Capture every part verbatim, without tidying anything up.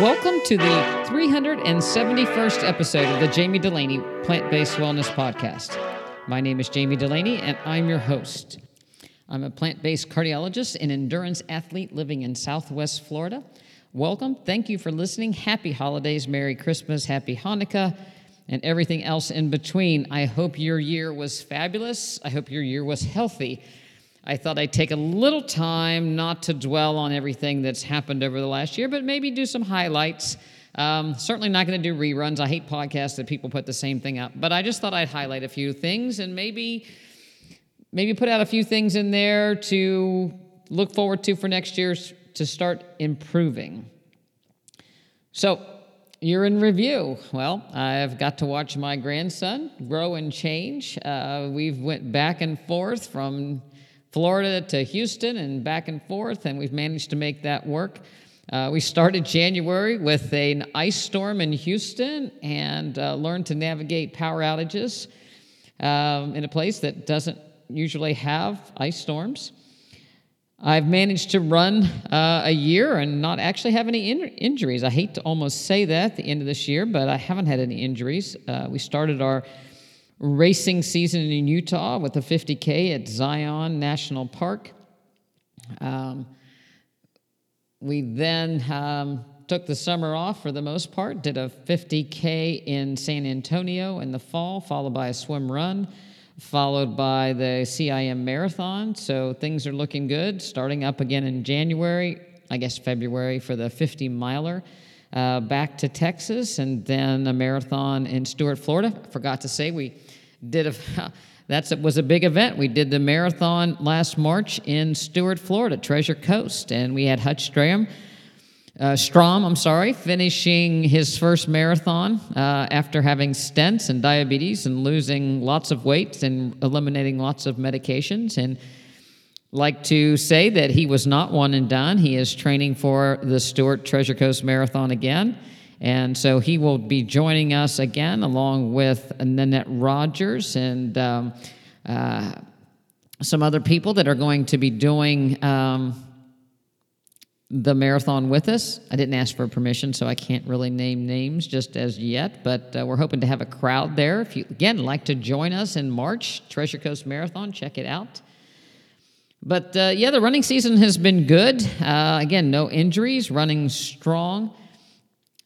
Welcome to the three hundred seventy-first episode of the Jamie Delaney Plant-Based Wellness Podcast. My name is Jamie Delaney, and I'm your host. I'm a plant-based cardiologist and endurance athlete living in Southwest Florida. Welcome. Thank you for listening. Happy holidays, Merry Christmas, Happy Hanukkah, and everything else in between. I hope your year was fabulous. I hope your year was healthy. I thought I'd take a little time not to dwell on everything that's happened over the last year, but maybe do some highlights. Um, certainly not going to do reruns. I hate podcasts that people put the same thing up, but I just thought I'd highlight a few things and maybe maybe put out a few things in there to look forward to for next year to start improving. So, year in review. Well, I've got to watch my grandson grow and change. Uh, we've went back and forth from Florida to Houston and back and forth, and we've managed to make that work. Uh, we started January with an ice storm in Houston and uh, learned to navigate power outages um, in a place that doesn't usually have ice storms. I've managed to run uh, a year and not actually have any in- injuries. I hate to almost say that at the end of this year, but I haven't had any injuries. Uh, we started our racing season in Utah with a fifty K at Zion National Park. Um, we then um, took the summer off for the most part, did a fifty K in San Antonio in the fall, followed by a swim run, followed by the C I M Marathon. So things are looking good, starting up again in January, I guess February, for the fifty miler. Uh, back to Texas, and then a marathon in Stuart, Florida. I forgot to say we did a that's it was a big event. We did the marathon last March in Stuart, Florida, Treasure Coast, and we had Hutch Straham, uh, Straham, I'm sorry, finishing his first marathon uh, after having stents and diabetes and losing lots of weight and eliminating lots of medications. And like to say that he was not one and done. He is training for the Stuart Treasure Coast Marathon again. And so he will be joining us again along with Nanette Rogers and um, uh, some other people that are going to be doing um, the marathon with us. I didn't ask for permission, so I can't really name names just as yet, but uh, we're hoping to have a crowd there. If you, again, like to join us in March, Treasure Coast Marathon, check it out. But, uh, yeah, the running season has been good. Uh, again, no injuries, running strong.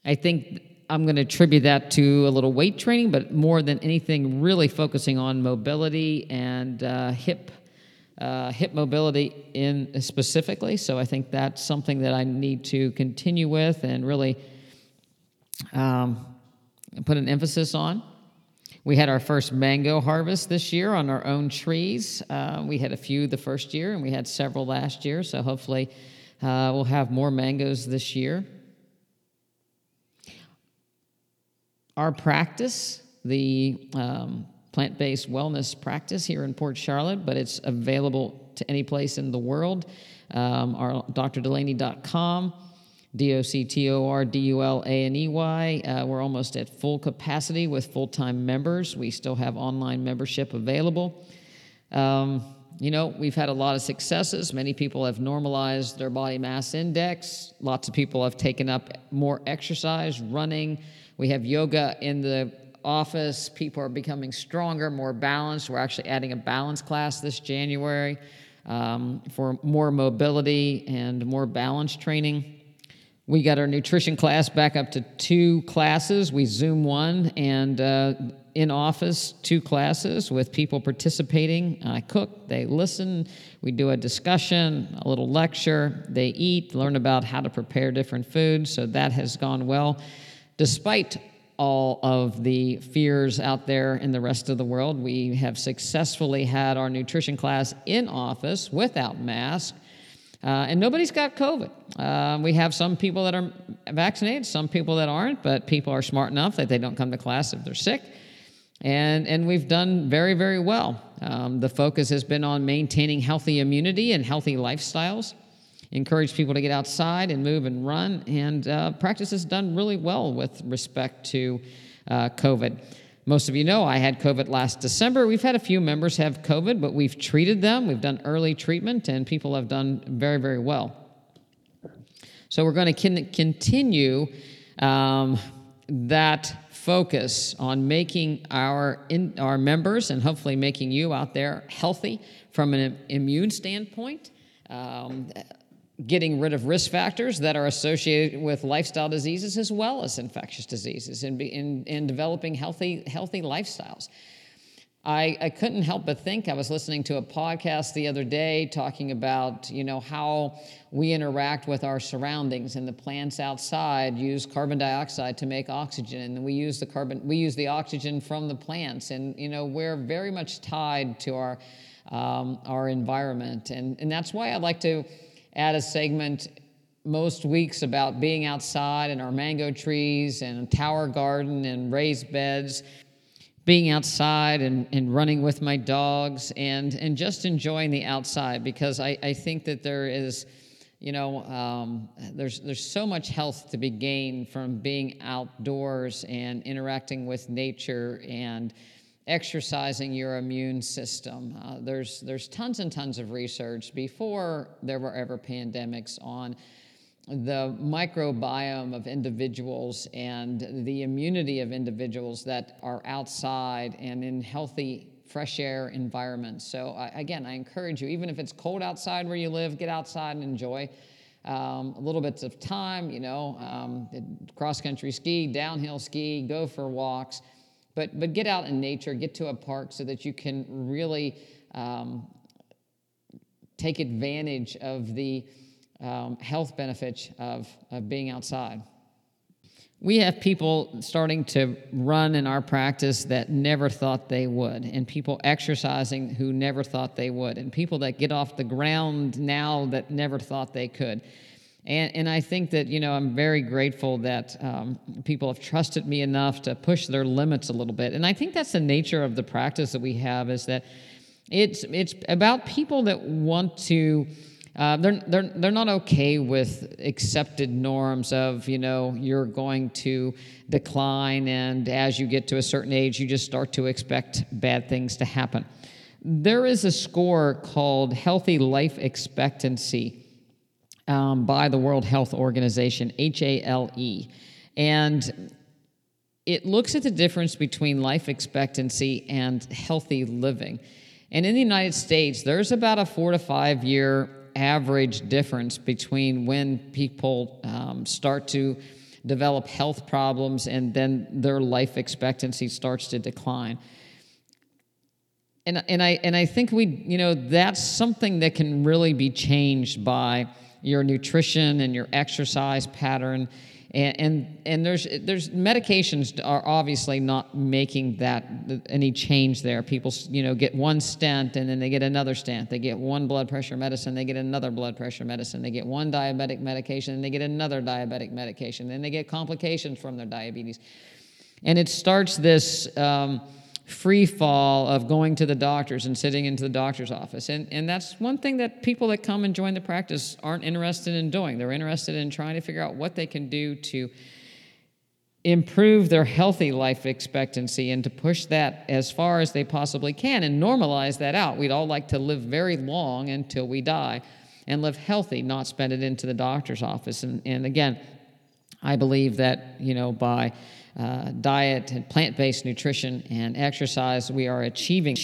I think I'm going to attribute that to a little weight training, but more than anything, really focusing on mobility and uh, hip uh, hip mobility in specifically. So I think that's something that I need to continue with and really um, put an emphasis on. We had our first mango harvest this year on our own trees. Uh, we had a few the first year, and we had several last year, so hopefully uh, we'll have more mangoes this year. Our practice, the um, plant-based wellness practice here in Port Charlotte, but it's available to any place in the world, um, our D R Delaney dot com. D O C T O R D U L A N E Y. Uh, we're almost at full capacity with full-time members. We still have online membership available. Um, you know, we've had a lot of successes. Many people have normalized their body mass index. Lots of people have taken up more exercise, running. We have yoga in the office. People are becoming stronger, more balanced. We're actually adding a balance class this January um, for more mobility and more balance training. We got our nutrition class back up to two classes. We Zoom one and uh, in office two classes with people participating. I cook, they listen, we do a discussion, a little lecture, they eat, learn about how to prepare different foods. So that has gone well. Despite all of the fears out there in the rest of the world, we have successfully had our nutrition class in office without masks. Uh, and nobody's got COVID. Uh, we have some people that are vaccinated, some people that aren't, but people are smart enough that they don't come to class if they're sick. And and we've done very, very well. Um, the focus has been on maintaining healthy immunity and healthy lifestyles, encourage people to get outside and move and run, and uh, practice has done really well with respect to uh, COVID. Most of you know I had COVID last December. We've had a few members have COVID, but we've treated them. We've done early treatment, and people have done very, very well. So we're going to continue um, that focus on making our in, our members and hopefully making you out there healthy from an immune standpoint, um, getting rid of risk factors that are associated with lifestyle diseases as well as infectious diseases, and be, in, in developing healthy healthy lifestyles. I, I couldn't help but think, I was listening to a podcast the other day talking about, you know, how we interact with our surroundings, and the plants outside use carbon dioxide to make oxygen, and we use the carbon, we use the oxygen from the plants, and, you know, we're very much tied to our um, our environment, and and that's why I like to add a segment most weeks about being outside and our mango trees and tower garden and raised beds, being outside and, and running with my dogs, and, and just enjoying the outside, because I, I think that there is, you know, um, there's there's so much health to be gained from being outdoors and interacting with nature and exercising your immune system. Uh, there's there's tons and tons of research before there were ever pandemics on the microbiome of individuals and the immunity of individuals that are outside and in healthy, fresh air environments. So I, again, I encourage you, even if it's cold outside where you live, get outside and enjoy um, a little bits of time, you know, um, cross-country ski, downhill ski, go for walks, but, but get out in nature, get to a park so that you can really um, take advantage of the Um, health benefits of, of being outside. We have people starting to run in our practice that never thought they would, and people exercising who never thought they would, and people that get off the ground now that never thought they could. And, and I think that, you know, I'm very grateful that um, people have trusted me enough to push their limits a little bit. And I think that's the nature of the practice that we have, is that it's it's about people that want to Uh, they're they're they're not okay with accepted norms of, you know, you're going to decline, and as you get to a certain age, you just start to expect bad things to happen. There is a score called Healthy Life Expectancy um, by the World Health Organization, H A L E, and it looks at the difference between life expectancy and healthy living. And in the United States, there's about a four to five year average difference between when people um, start to develop health problems and then their life expectancy starts to decline. And and I and I think we, you know, that's something that can really be changed by your nutrition and your exercise pattern. And and, and there's there's medications are obviously not making that any change there. People, you know, get one stent and then they get another stent. They get one blood pressure medicine, they get another blood pressure medicine. They get one diabetic medication and they get another diabetic medication. Then they get complications from their diabetes, and it starts this um, free fall of going to the doctors and sitting into the doctor's office. And and that's one thing that people that come and join the practice aren't interested in doing. They're interested in trying to figure out what they can do to improve their healthy life expectancy and to push that as far as they possibly can and normalize that out. We'd all like to live very long until we die and live healthy, not spend it into the doctor's office. And, and again, I believe that, you know, by Uh, diet and plant-based nutrition and exercise, we are achieving.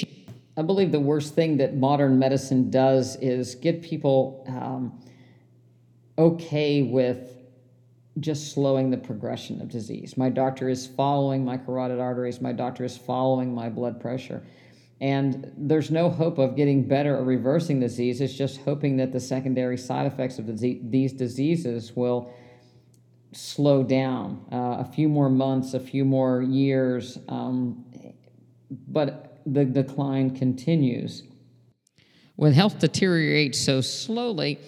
I believe the worst thing that modern medicine does is get people um, okay with just slowing the progression of disease. My doctor is following my carotid arteries. My doctor is following my blood pressure. And there's no hope of getting better or reversing disease. It's just hoping that the secondary side effects of the, these diseases will slow down uh, a few more months, a few more years, um, but the decline continues. When health deteriorates so slowly,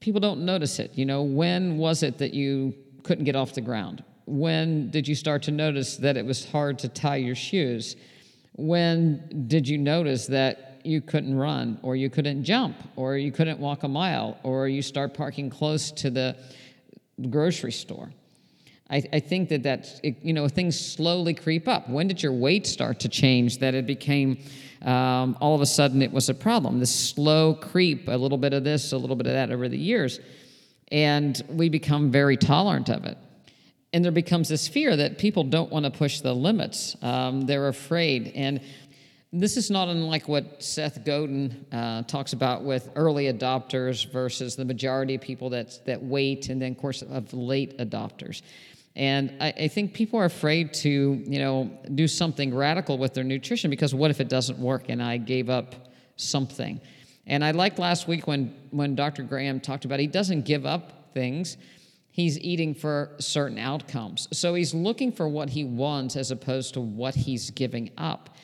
people don't notice it. You know, when was it that you couldn't get off the ground? When did you start to notice that it was hard to tie your shoes? When did you notice that you couldn't run, or you couldn't jump, or you couldn't walk a mile, or you start parking close to the grocery store? I, I think that that's, it, you know, things slowly creep up. When did your weight start to change that it became, um, all of a sudden it was a problem? This slow creep, a little bit of this, a little bit of that over the years. and we become very tolerant of it. And there becomes this fear that people don't want to push the limits. Um, they're afraid. And this is not unlike what Seth Godin uh, talks about with early adopters versus the majority of people that, that wait, and then, of course, of late adopters. And I, I think people are afraid to, you know, do something radical with their nutrition because what if it doesn't work and I gave up something? And I liked last week when, when Doctor Graham talked about he doesn't give up things. He's eating for certain outcomes. So he's looking for what he wants as opposed to what he's giving up.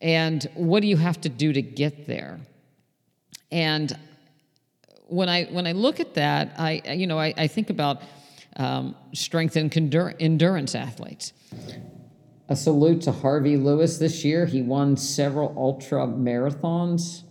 And what do you have to do to get there? And when I when I look at that, I you know, I, I think about um, strength and condur- endurance athletes. A salute to Harvey Lewis this year. He won several ultra marathons,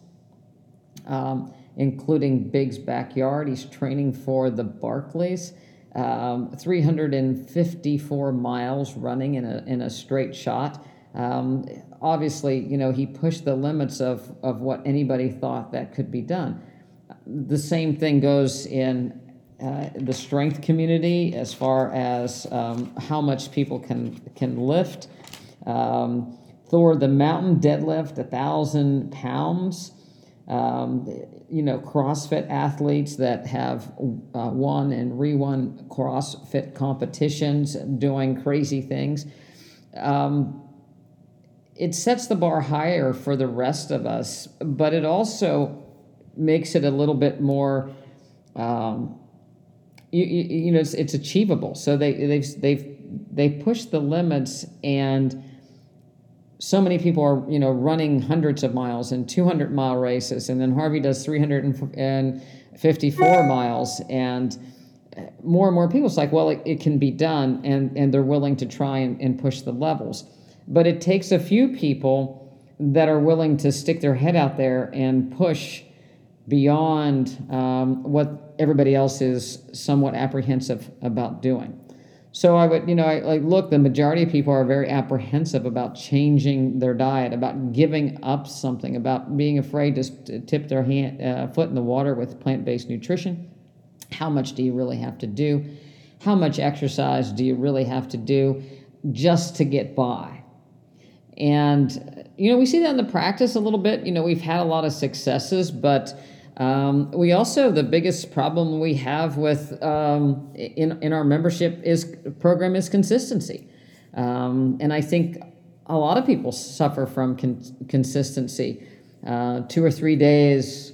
um, including Big's Backyard. He's training for the Barkleys. Um, three hundred fifty-four miles running in a in a straight shot. Um, obviously, you know, he pushed the limits of, of what anybody thought that could be done. The same thing goes in uh, the strength community as far as um, how much people can can lift. Um, Thor the Mountain deadlift a thousand pounds. Um, you know, CrossFit athletes that have uh, won and re-won CrossFit competitions doing crazy things. Um, it sets the bar higher for the rest of us, but it also makes it a little bit more, um, you, you, you know, it's, it's achievable. So they, they've, they've, they push the limits, and so many people are, you know, running hundreds of miles and two hundred mile races. And then Harvey does three hundred fifty-four miles, and more and more people, it's like, well, it, it can be done. And, and they're willing to try and, and push the levels. But it takes a few people that are willing to stick their head out there and push beyond um, what everybody else is somewhat apprehensive about doing. So I would, you know, I, like, look, the majority of people are very apprehensive about changing their diet, about giving up something, about being afraid to tip their hand, uh, foot in the water with plant-based nutrition. How much do you really have to do? How much exercise do you really have to do just to get by? And, you know, we see that in the practice a little bit. You know, we've had a lot of successes, but um, we also, the biggest problem we have with um, in, in our membership is program is consistency. Um, and I think a lot of people suffer from con- consistency. Uh, two or three days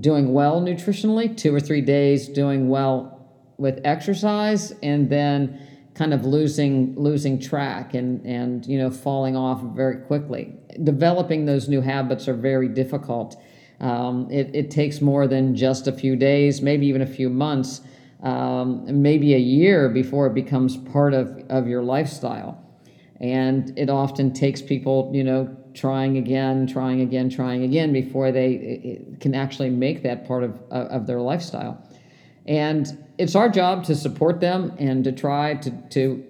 doing well nutritionally, two or three days doing well with exercise, and then kind of losing losing track and, and, you know, falling off very quickly. Developing those new habits are very difficult. Um, it, it takes more than just a few days, maybe even a few months, um, maybe a year before it becomes part of, of your lifestyle. And it often takes people, you know, trying again, trying again, trying again before they can actually make that part of, of their lifestyle. And it's our job to support them and to try to, to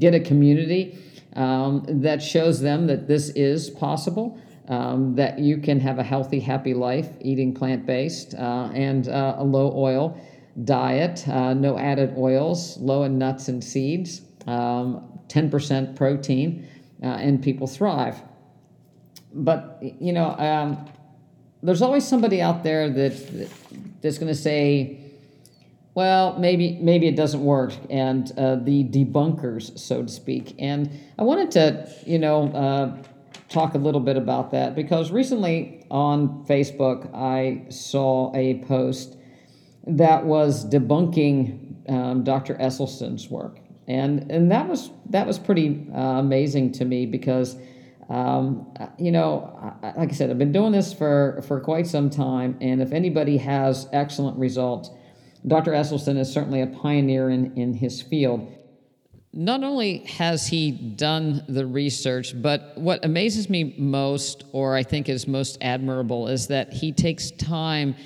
get a community um, that shows them that this is possible, um, that you can have a healthy, happy life eating plant-based uh, and uh, a low-oil diet, uh, no added oils, low in nuts and seeds, um, ten percent protein, uh, and people thrive. But, you know, um, there's always somebody out there that that's going to say, well, maybe maybe it doesn't work, and uh, the debunkers, so to speak. And I wanted to, you know, uh, talk a little bit about that, because recently on Facebook I saw a post that was debunking um, Doctor Esselstyn's work, and and that was that was pretty uh, amazing to me, because um, you know, I, like I said, I've been doing this for for quite some time, and if anybody has excellent results, Doctor Esselstyn is certainly a pioneer in, in his field. Not only has he done the research, but what amazes me most, or I think is most admirable, is that he takes time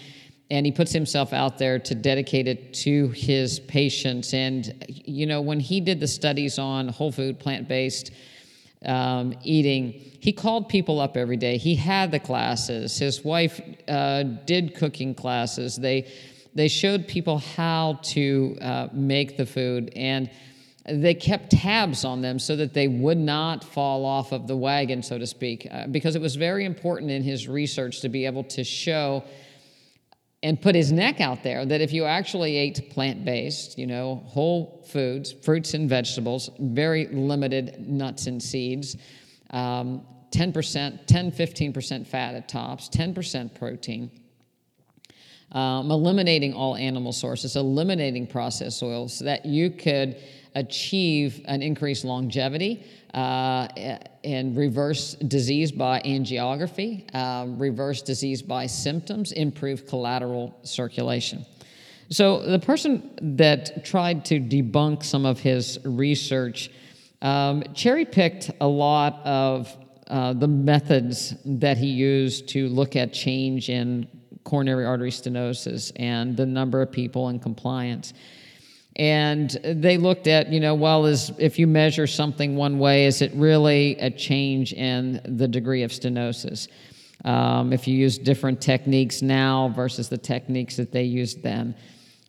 and he puts himself out there to dedicate it to his patients. And, you know, when he did the studies on whole food, plant-based um, eating, he called people up every day. He had the classes. His wife uh, did cooking classes. They They showed people how to uh, make the food, and they kept tabs on them so that they would not fall off of the wagon, so to speak, uh, because it was very important in his research to be able to show and put his neck out there that if you actually ate plant-based, you know, whole foods, fruits and vegetables, very limited nuts and seeds, um, ten percent, ten, fifteen percent fat at tops, ten percent protein, um, eliminating all animal sources, eliminating processed oils, so that you could achieve an increased longevity uh, and reverse disease by angiography, uh, reverse disease by symptoms, improve collateral circulation. So the person that tried to debunk some of his research um, cherry-picked a lot of uh, the methods that he used to look at change in coronary artery stenosis and the number of people in compliance. And they looked at, you know, well, is if you measure something one way, is it really a change in the degree of stenosis? Um, if you use different techniques now versus the techniques that they used then,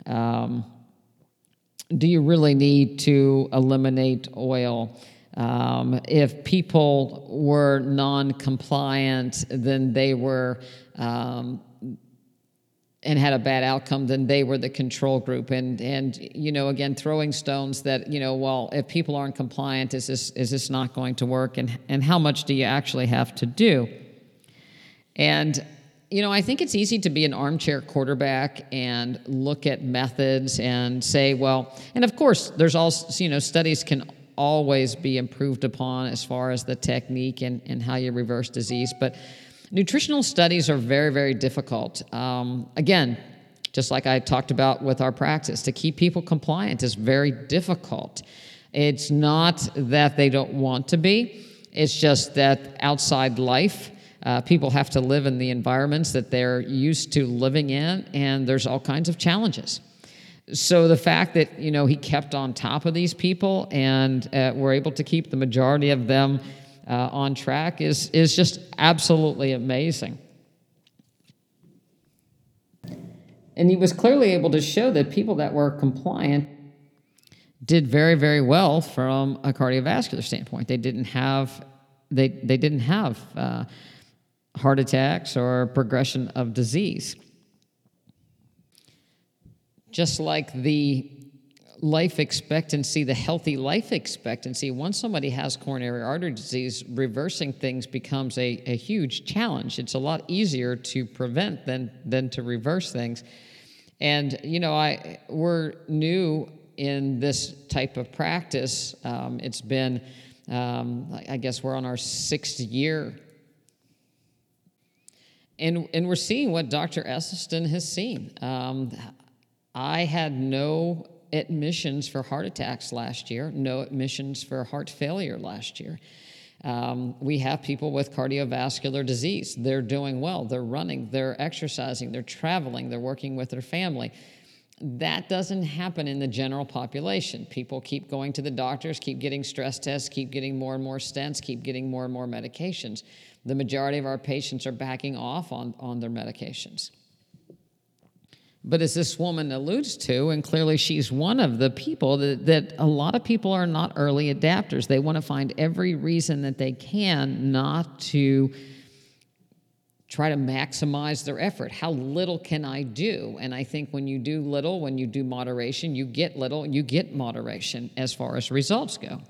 um, do you really need to eliminate oil? Um, if people were non-compliant, then they were... Um, and had a bad outcome, then they were the control group. And, and you know, again, throwing stones that, you know, well, if people aren't compliant, is this is this not going to work? And, and how much do you actually have to do? And, you know, I think it's easy to be an armchair quarterback and look at methods and say, well, and of course, there's also, you know, studies can always be improved upon as far as the technique and, and how you reverse disease. But nutritional studies are very, very difficult. Um, again, just like I talked about with our practice, to keep people compliant is very difficult. It's not that they don't want to be. It's just that outside life, uh, people have to live in the environments that they're used to living in, and there's all kinds of challenges. So the fact that, you know, he kept on top of these people and uh, were able to keep the majority of them Uh, on track is is just absolutely amazing. And he was clearly able to show that people that were compliant did very, very well from a cardiovascular standpoint. They didn't have they they didn't have uh, heart attacks or progression of disease. Just like the life expectancy, the healthy life expectancy, once somebody has coronary artery disease, reversing things becomes a, a huge challenge. It's a lot easier to prevent than than to reverse things. And, you know, I we're new in this type of practice. Um, it's been, um, I guess we're on our sixth year. And, and we're seeing what Doctor Esselstyn has seen. Um, I had no admissions for heart attacks last year, no admissions for heart failure last year. Um, we have people with cardiovascular disease. They're doing well. They're running. They're exercising. They're traveling. They're working with their family. That doesn't happen in the general population. People keep going to the doctors, keep getting stress tests, keep getting more and more stents, keep getting more and more medications. The majority of our patients are backing off on, on their medications. But as this woman alludes to, and clearly she's one of the people, that, that a lot of people are not early adapters. They want to find every reason that they can not to try to maximize their effort. How little can I do? And I think when you do little, when you do moderation, you get little, you get moderation as far as results go.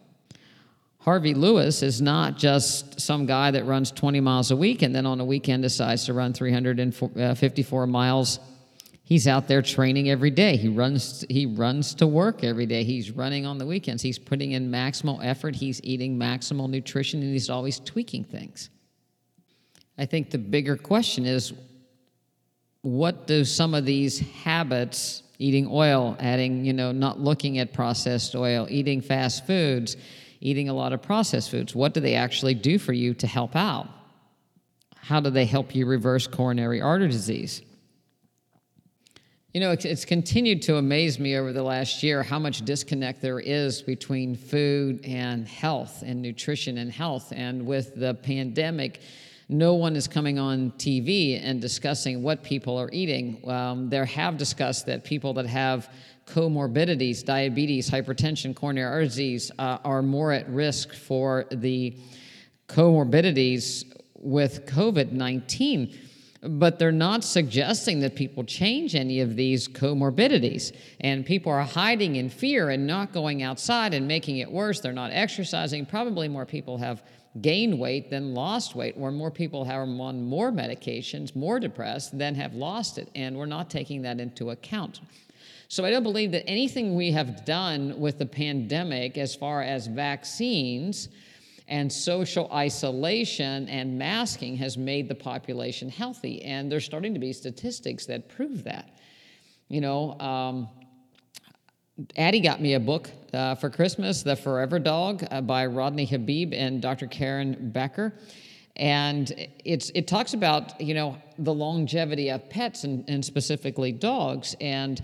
Harvey Lewis is not just some guy that runs twenty miles a week and then on a weekend decides to run three hundred fifty-four miles. He's out there training every day. He runs he runs to work every day. He's running on the weekends. He's putting in maximal effort. He's eating maximal nutrition, and he's always tweaking things. I think the bigger question is, what do some of these habits, eating oil, adding, you know, not looking at processed oil, eating fast foods, eating a lot of processed foods, what do they actually do for you to help out? How do they help you reverse coronary artery disease? You know, it's continued to amaze me over the last year how much disconnect there is between food and health and nutrition and health. And with the pandemic, no one is coming on T V and discussing what people are eating. Um, there have discussed that people that have comorbidities, diabetes, hypertension, coronary heart disease, uh, are more at risk for the comorbidities with COVID nineteen. But they're not suggesting that people change any of these comorbidities. And people are hiding in fear and not going outside and making it worse. They're not exercising. Probably more people have gained weight than lost weight, or more people are on more medications, more depressed than have lost it. And we're not taking that into account. So I don't believe that anything we have done with the pandemic as far as vaccines and social isolation and masking has made the population healthy. And there's starting to be statistics that prove that. You know, um, Addie got me a book uh, for Christmas, The Forever Dog, uh, by Rodney Habib and Doctor Karen Becker. And it's it talks about, you know, the longevity of pets and, and specifically dogs, and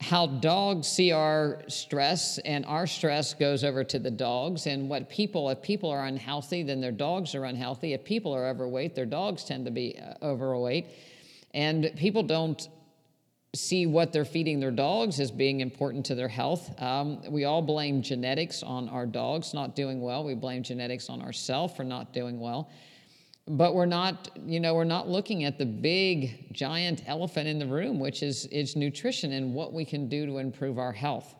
how dogs see our stress, and our stress goes over to the dogs. And what people, if people are unhealthy, then their dogs are unhealthy. If people are overweight, their dogs tend to be overweight. And people don't see what they're feeding their dogs as being important to their health. Um, we all blame genetics on our dogs not doing well. We blame genetics on ourselves for not doing well. But we're not, you know, we're not looking at the big, giant elephant in the room, which is is nutrition and what we can do to improve our health.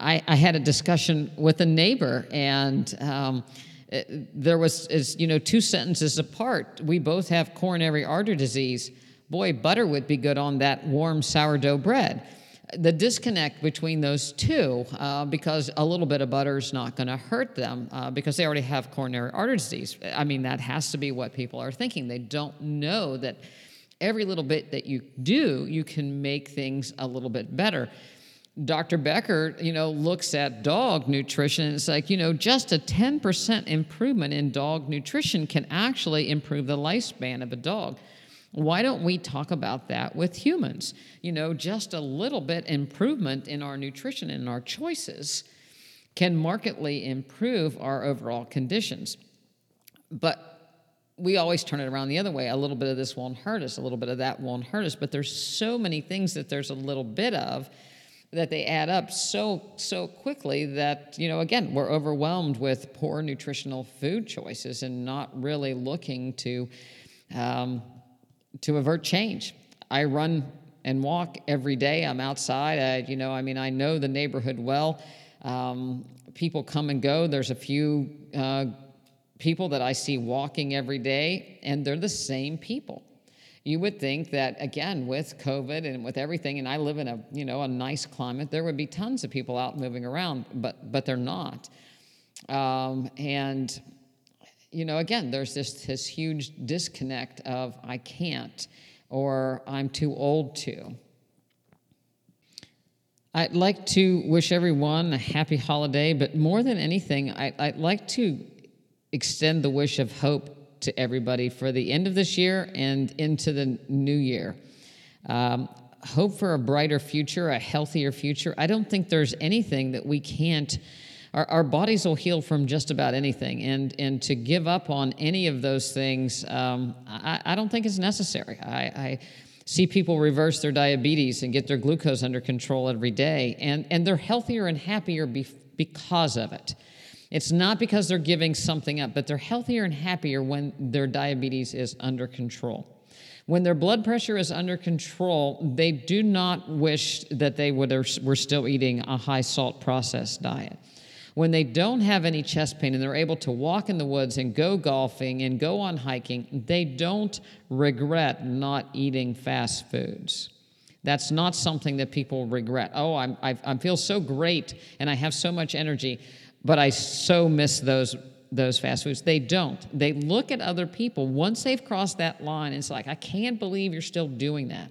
I, I had a discussion with a neighbor, and um, it, there was, is, you know, two sentences apart. We both have coronary artery disease. Boy, butter would be good on that warm sourdough bread. The disconnect between those two, uh, because a little bit of butter is not going to hurt them, uh, because they already have coronary artery disease. I mean, that has to be what people are thinking. They don't know that every little bit that you do, you can make things a little bit better. Doctor Becker, you know, looks at dog nutrition, and it's like, you know, just a ten percent improvement in dog nutrition can actually improve the lifespan of a dog. Why don't we talk about that with humans? You know, just a little bit improvement in our nutrition and our choices can markedly improve our overall conditions. But we always turn it around the other way. A little bit of this won't hurt us. A little bit of that won't hurt us. But there's so many things that there's a little bit of that they add up so, so quickly that, you know, again, we're overwhelmed with poor nutritional food choices and not really looking to... Um, to avert change. I run and walk every day. I'm outside. I, you know, I mean, I know the neighborhood well. Um, people come and go. There's a few uh, people that I see walking every day, and they're the same people. You would think that, again, with COVID and with everything, and I live in a, you know, a nice climate, there would be tons of people out moving around, but but they're not. Um, and You know, again, there's this, this huge disconnect of I can't, or I'm too old to. I'd like to wish everyone a happy holiday, but more than anything, I, I'd like to extend the wish of hope to everybody for the end of this year and into the new year. Um, hope for a brighter future, a healthier future. I don't think there's anything that we can't. Our, our bodies will heal from just about anything, and and to give up on any of those things, um, I, I don't think is necessary. I, I see people reverse their diabetes and get their glucose under control every day, and, and they're healthier and happier be, because of it. It's not because they're giving something up, but they're healthier and happier when their diabetes is under control. When their blood pressure is under control, they do not wish that they would or were still eating a high-salt processed diet. When they don't have any chest pain and they're able to walk in the woods and go golfing and go on hiking, they don't regret not eating fast foods. That's not something that people regret. Oh, I'm, I, I feel so great and I have so much energy, but I so miss those those fast foods. They don't. They look at other people. Once they've crossed that line, it's like, I can't believe you're still doing that.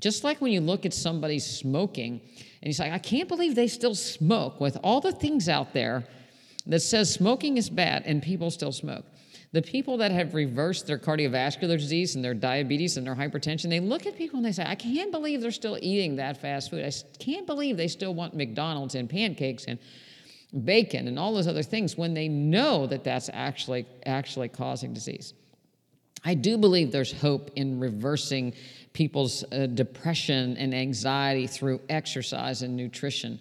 Just like when you look at somebody smoking, and he's like, I can't believe they still smoke with all the things out there that says smoking is bad and people still smoke. The people that have reversed their cardiovascular disease and their diabetes and their hypertension, they look at people and they say, I can't believe they're still eating that fast food. I can't believe they still want McDonald's and pancakes and bacon and all those other things when they know that that's actually actually causing disease. I do believe there's hope in reversing people's uh, depression and anxiety through exercise and nutrition.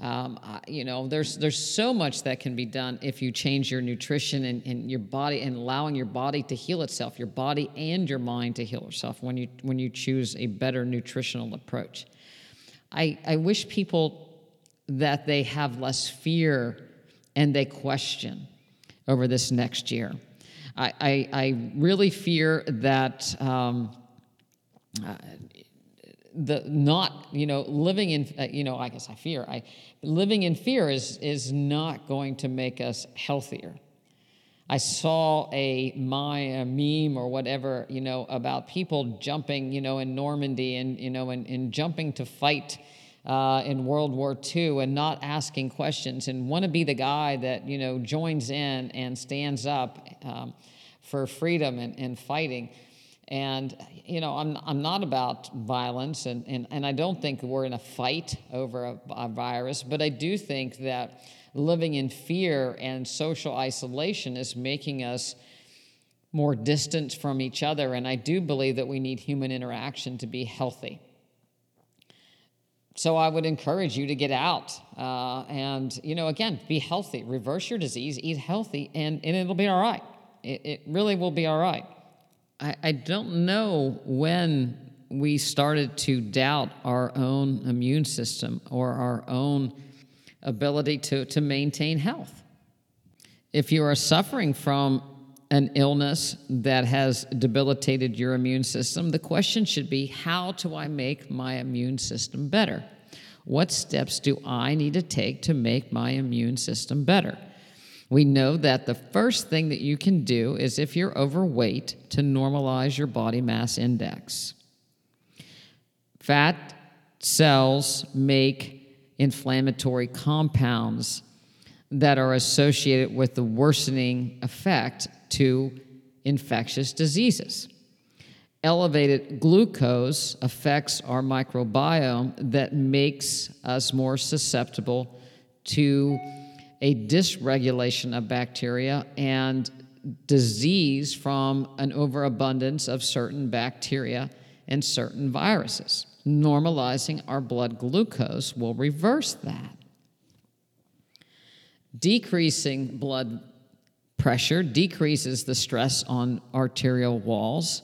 Um, you know, there's there's so much that can be done if you change your nutrition and, and your body, and allowing your body to heal itself, your body and your mind to heal itself when you when you choose a better nutritional approach. I, I wish people that they have less fear and they question over this next year. I I, I really fear that um, uh, the not, you know, living in, uh, you know, I guess I fear, I living in fear is is not going to make us healthier. I saw a, my, a meme or whatever, you know, about people jumping, you know, in Normandy and, you know, and, and jumping to fight uh, in World War Two and not asking questions and want to be the guy that, you know, joins in and stands up um, for freedom and, and fighting. And, you know, I'm I'm not about violence, and, and, and I don't think we're in a fight over a, a virus, but I do think that living in fear and social isolation is making us more distant from each other, and I do believe that we need human interaction to be healthy. So I would encourage you to get out uh, and, you know, again, be healthy. Reverse your disease, eat healthy, and, and it'll be all right. It, it really will be all right. I, I don't know when we started to doubt our own immune system or our own ability to, to maintain health. If you are suffering from an illness that has debilitated your immune system, the question should be, how do I make my immune system better? What steps do I need to take to make my immune system better? We know that the first thing that you can do is, if you're overweight, to normalize your body mass index. Fat cells make inflammatory compounds that are associated with the worsening effect to infectious diseases. Elevated glucose affects our microbiome that makes us more susceptible to a dysregulation of bacteria and disease from an overabundance of certain bacteria and certain viruses. Normalizing our blood glucose will reverse that. Decreasing blood pressure decreases the stress on arterial walls,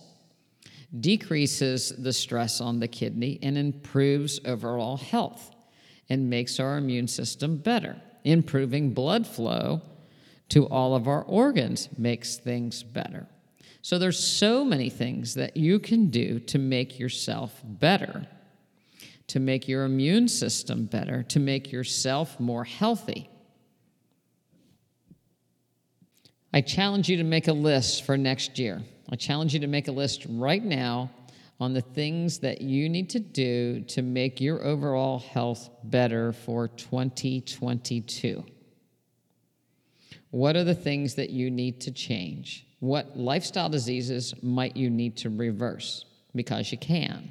decreases the stress on the kidney, and improves overall health and makes our immune system better. Improving blood flow to all of our organs makes things better. So there's so many things that you can do to make yourself better, to make your immune system better, to make yourself more healthy. I challenge you to make a list for next year. I challenge you to make a list right now on the things that you need to do to make your overall health better for twenty twenty-two. What are the things that you need to change? What lifestyle diseases might you need to reverse? Because you can.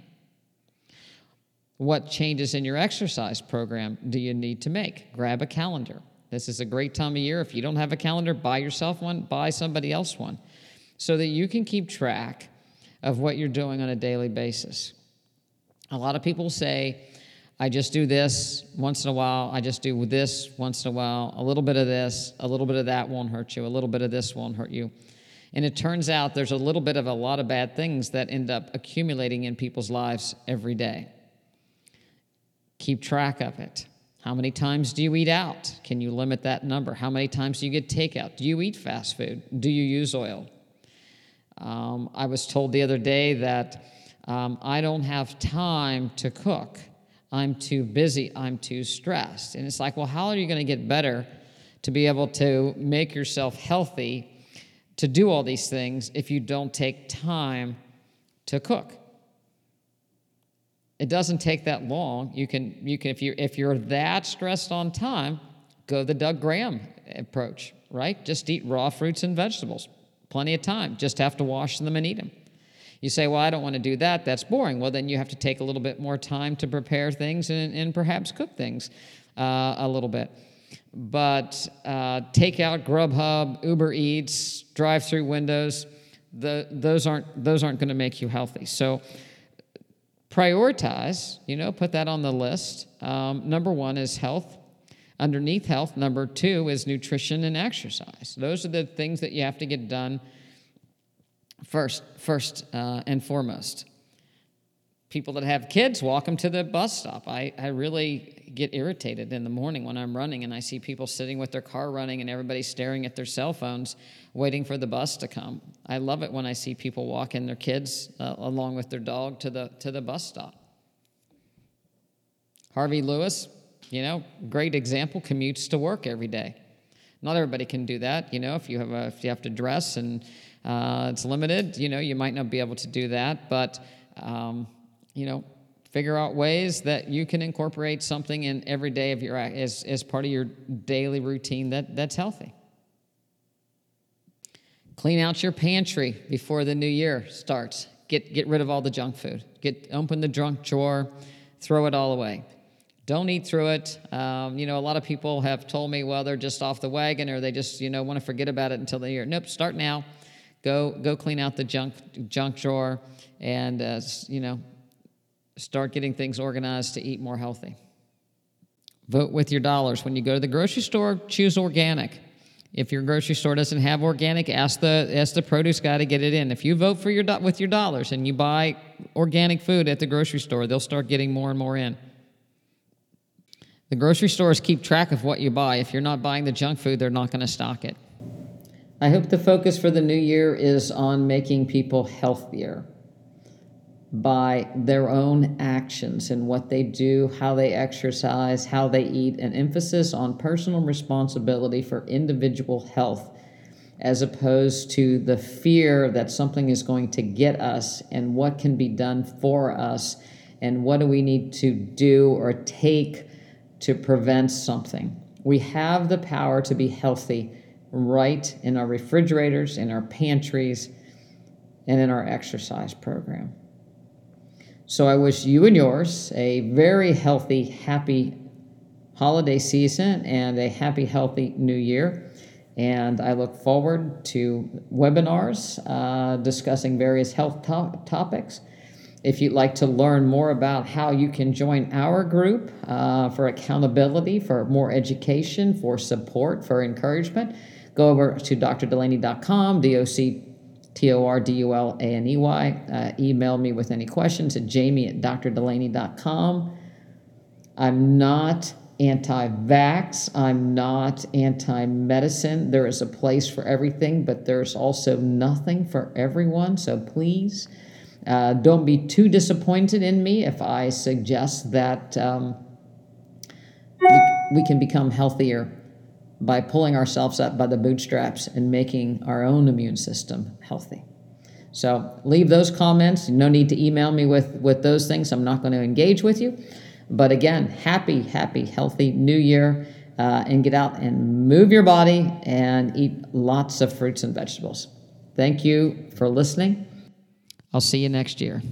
What changes in your exercise program do you need to make? Grab a calendar. This is a great time of year. If you don't have a calendar, buy yourself one, buy somebody else one, so that you can keep track of what you're doing on a daily basis. A lot of people say, I just do this once in a while, I just do this once in a while, a little bit of this, a little bit of that won't hurt you, a little bit of this won't hurt you. And it turns out there's a little bit of a lot of bad things that end up accumulating in people's lives every day. Keep track of it. How many times do you eat out? Can you limit that number? How many times do you get takeout? Do you eat fast food? Do you use oil? Um, I was told the other day that um, I don't have time to cook. I'm too busy. I'm too stressed. And it's like, well, how are you going to get better to be able to make yourself healthy to do all these things if you don't take time to cook? It doesn't take that long. You can, you can, if you if you're that stressed on time, go the Doug Graham approach, right? Just eat raw fruits and vegetables. Plenty of time. Just have to wash them and eat them. You say, well, I don't want to do that. That's boring. Well, then you have to take a little bit more time to prepare things and, and perhaps cook things uh, a little bit. But uh, takeout, Grubhub, Uber Eats, drive-through windows, the, those aren't those aren't going to make you healthy. So prioritize, you know, put that on the list. Um, number one is health. Underneath health, number two is nutrition and exercise. Those are the things that you have to get done first, first uh, and foremost. People that have kids, walk them to the bus stop. I, I really get irritated in the morning when I'm running and I see people sitting with their car running and everybody staring at their cell phones waiting for the bus to come. I love it when I see people walking their kids uh, along with their dog to the to the bus stop. Harvey Lewis, you know, great example, commutes to work every day. Not everybody can do that. You know, if you have a, if you have to dress and uh, it's limited, you know, you might not be able to do that, but um, you know, figure out ways that you can incorporate something in every day of your as as part of your daily routine that that's healthy. Clean out your pantry before the new year starts. Get get rid of all the junk food. Get open the junk drawer, throw it all away. Don't eat through it. Um, you know, a lot of people have told me, well, they're just off the wagon or they just, you know, want to forget about it until the year. Nope, start now. Go go clean out the junk junk drawer and uh, you know. Start getting things organized to eat more healthy. Vote with your dollars. When you go to the grocery store, choose organic. If your grocery store doesn't have organic, ask the ask the produce guy to get it in. If you vote for your do- with your dollars and you buy organic food at the grocery store, they'll start getting more and more in. The grocery stores keep track of what you buy. If you're not buying the junk food, they're not going to stock it. I hope the focus for the new year is on making people healthier by their own actions and what they do, how they exercise, how they eat, an emphasis on personal responsibility for individual health as opposed to the fear that something is going to get us and what can be done for us and what do we need to do or take to prevent something. We have the power to be healthy right in our refrigerators, in our pantries, and in our exercise program. So I wish you and yours a very healthy, happy holiday season and a happy, healthy new year. And I look forward to webinars uh, discussing various health to- topics. If you'd like to learn more about how you can join our group uh, for accountability, for more education, for support, for encouragement, go over to D R delaney dot com, D O C T O R D U L A N E Y. Uh, email me with any questions at jamie at D R delaney dot com. I'm not anti-vax. I'm not anti-medicine. There is a place for everything, but there's also nothing for everyone. So please uh, don't be too disappointed in me if I suggest that um, we, we can become healthier by pulling ourselves up by the bootstraps and making our own immune system healthy. So leave those comments. No need to email me with, with those things. I'm not going to engage with you. But again, happy, happy, healthy new year. Uh, and get out and move your body and eat lots of fruits and vegetables. Thank you for listening. I'll see you next year.